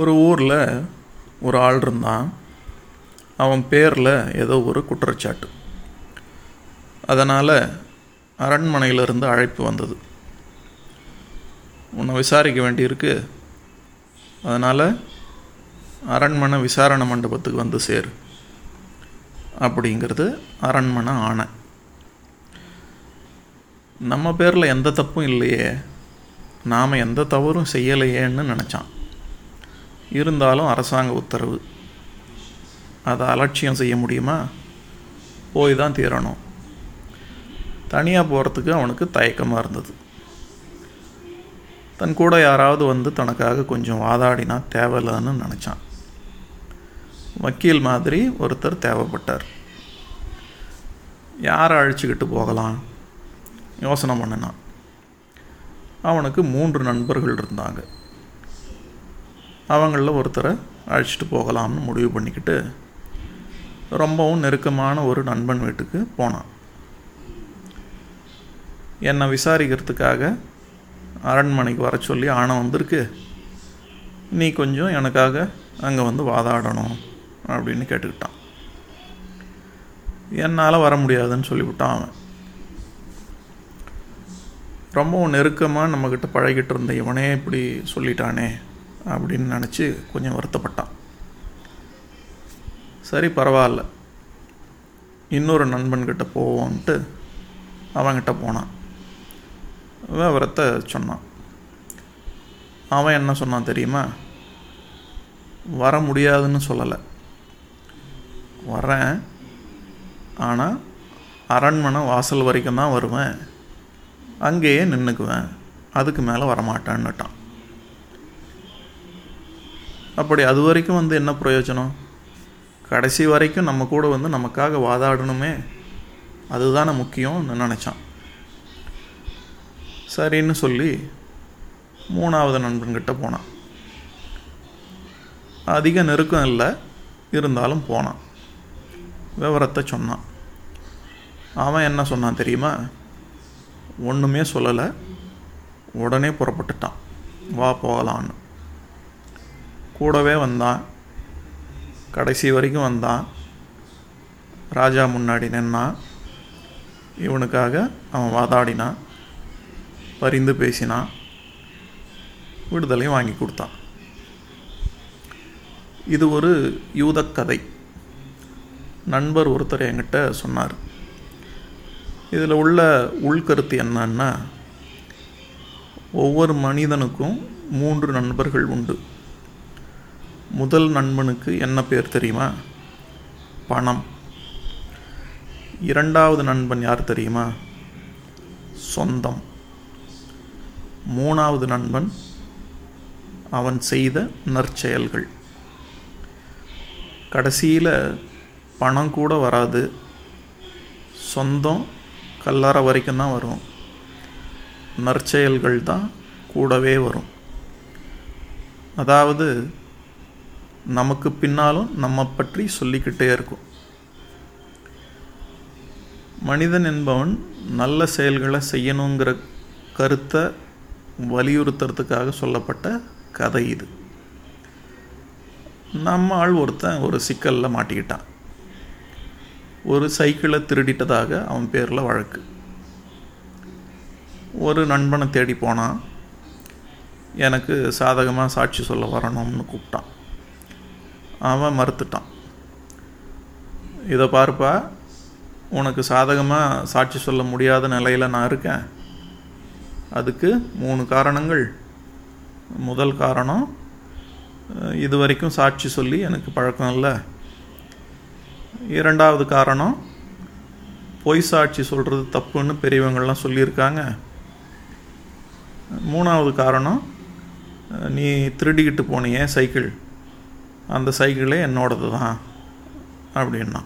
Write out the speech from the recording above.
ஒரு ஊரில் ஒரு ஆள் இருந்தான். அவன் பேரில் ஏதோ ஒரு குற்றச்சாட்டு. அதனால் அரண்மனையிலிருந்து அழைப்பு வந்தது. உன்னை விசாரிக்க வேண்டியிருக்கு, அதனால் அரண்மனை விசாரணை மண்டபத்துக்கு வந்து சேரு அப்படிங்கிறது அரண்மனை ஆணை. நம்ம பேரில் எந்த தப்பும் இல்லையே, நாம் எந்த தவறும் செய்யலையேன்னு நினச்சான். இருந்தாலும் அரசாங்க உத்தரவு, அதை அலட்சியம் செய்ய முடியுமா? போய் தான் தீரணும். தனியாக போகிறதுக்கு அவனுக்கு தயக்கமாக இருந்தது. தன் கூட யாராவது வந்து தனக்காக கொஞ்சம் வாதாடினா தேவையில்லைன்னு நினச்சான். வக்கீல் மாதிரி ஒருத்தர் தேவைப்பட்டார். யாரை அழைச்சிக்கிட்டு போகலாம் யோசனை பண்ணினான். அவனுக்கு 3 நண்பர்கள் இருந்தாங்க. அவங்களில் ஒருத்தரை அழைச்சிட்டு போகலாம்னு முடிவு பண்ணிக்கிட்டு ரொம்பவும் நெருக்கமான ஒரு நண்பன் வீட்டுக்கு போனான். என்னை விசாரிக்கிறதுக்காக அரண்மனைக்கு வர சொல்லி ஆணை வந்திருக்கு, நீ கொஞ்சம் எனக்காக அங்கே வந்து வாதாடணும் அப்படின்னு கேட்டுக்கிட்டான். என்னால் வர முடியாதுன்னு சொல்லிவிட்டான் அவன். ரொம்பவும் நெருக்கமாக நம்மக்கிட்ட பழகிட்டு இருந்த இவனே இப்படி சொல்லிட்டானே அப்படின்னு நினச்சி கொஞ்சம் வருத்தப்பட்டான். சரி பரவாயில்ல, இன்னொரு நண்பன்கிட்ட போவோன்ட்டு அவன்கிட்ட போனான். விவரத்தை சொன்னான். அவன் என்ன சொன்னான் தெரியுமா? வர முடியாதுன்னு சொல்லலை, வரேன், ஆனால் அரண்மனை வாசல் வரைக்கும் தான் வருவேன், அங்கேயே நின்றுக்குவேன், அதுக்கு மேலே வரமாட்டான்னுட்டான். அப்படி அது வரைக்கும் வந்து என்ன பிரயோஜனம்? கடைசி வரைக்கும் நம்ம கூட வந்து நமக்காக வாதாடணுமே, அதுதானே முக்கியம்னு நினச்சான். சரின்னு சொல்லி 3வது நண்பன்கிட்ட போனான். அதிக நெருக்கம் இல்லை, இருந்தாலும் போனான். விவரத்தை சொன்னான். அவன் என்ன சொன்னான் தெரியுமா? ஒன்றுமே சொல்லலை, உடனே புறப்பட்டுட்டான், வா போகலான்னு. கூடவே வந்தான், கடைசி வரைக்கும் வந்தான், ராஜா முன்னாடி நின்னான், இவனுக்காக அவன் வாதாடினான், பரிந்து பேசினான், விடுதலையும் வாங்கி கொடுத்தான். இது ஒரு யூதக்கதை. நண்பர் ஒருத்தர் என்கிட்ட சொன்னார், இதில் உள்ள உள்கருத்து என்னன்னா, ஒவ்வொரு மனிதனுக்கும் 3 நண்பர்கள் உண்டு. முதல் நண்பனுக்கு என்ன பேர் தெரியுமா? பணம். 2வது நண்பன் யார் தெரியுமா? சொந்தம். 3வது நண்பன் அவன் செய்த நற்செயல்கள். கடைசியில் பணம் கூட வராது, சொந்தம் கல்லறை வரைக்கும் தான் வரும், நற்செயல்கள் தான் கூடவே வரும். அதாவது நமக்கு பின்னாலும் நம்ம பற்றி சொல்லிக்கிட்டே இருக்கும். மனிதன் என்பவன் நல்ல செயல்களை செய்யணுங்கிற கருத்தை வலியுறுத்துறதுக்காக சொல்லப்பட்ட கதை இது. நம்ம ஆள் ஒருத்தன் ஒரு சிக்கலில் மாட்டிக்கிட்டான். ஒரு சைக்கிளை திருடிட்டதாக அவன் பேரில் வழக்கு. ஒரு நண்பனை தேடி போனான். எனக்கு சாதகமாக சாட்சி சொல்ல வரணும்னு கூப்பிட்டான். அவன் மறுத்துட்டான். இதை பார்ப்பா, உனக்கு சாதகமாக சாட்சி சொல்ல முடியாத நிலையில் நான் இருக்கேன், அதுக்கு 3 காரணங்கள். முதல் காரணம், இது வரைக்கும் சாட்சி சொல்லி எனக்கு பழக்கம் இல்லை. 2வது காரணம், பொய் சாட்சி சொல்கிறது தப்புன்னு பெரியவங்கள்லாம் சொல்லியிருக்காங்க. 3வது காரணம், நீ திருடிக்கிட்டு போனியே சைக்கிள், அந்த சைக்கிளே என்னோடது தான் அப்படின்னா.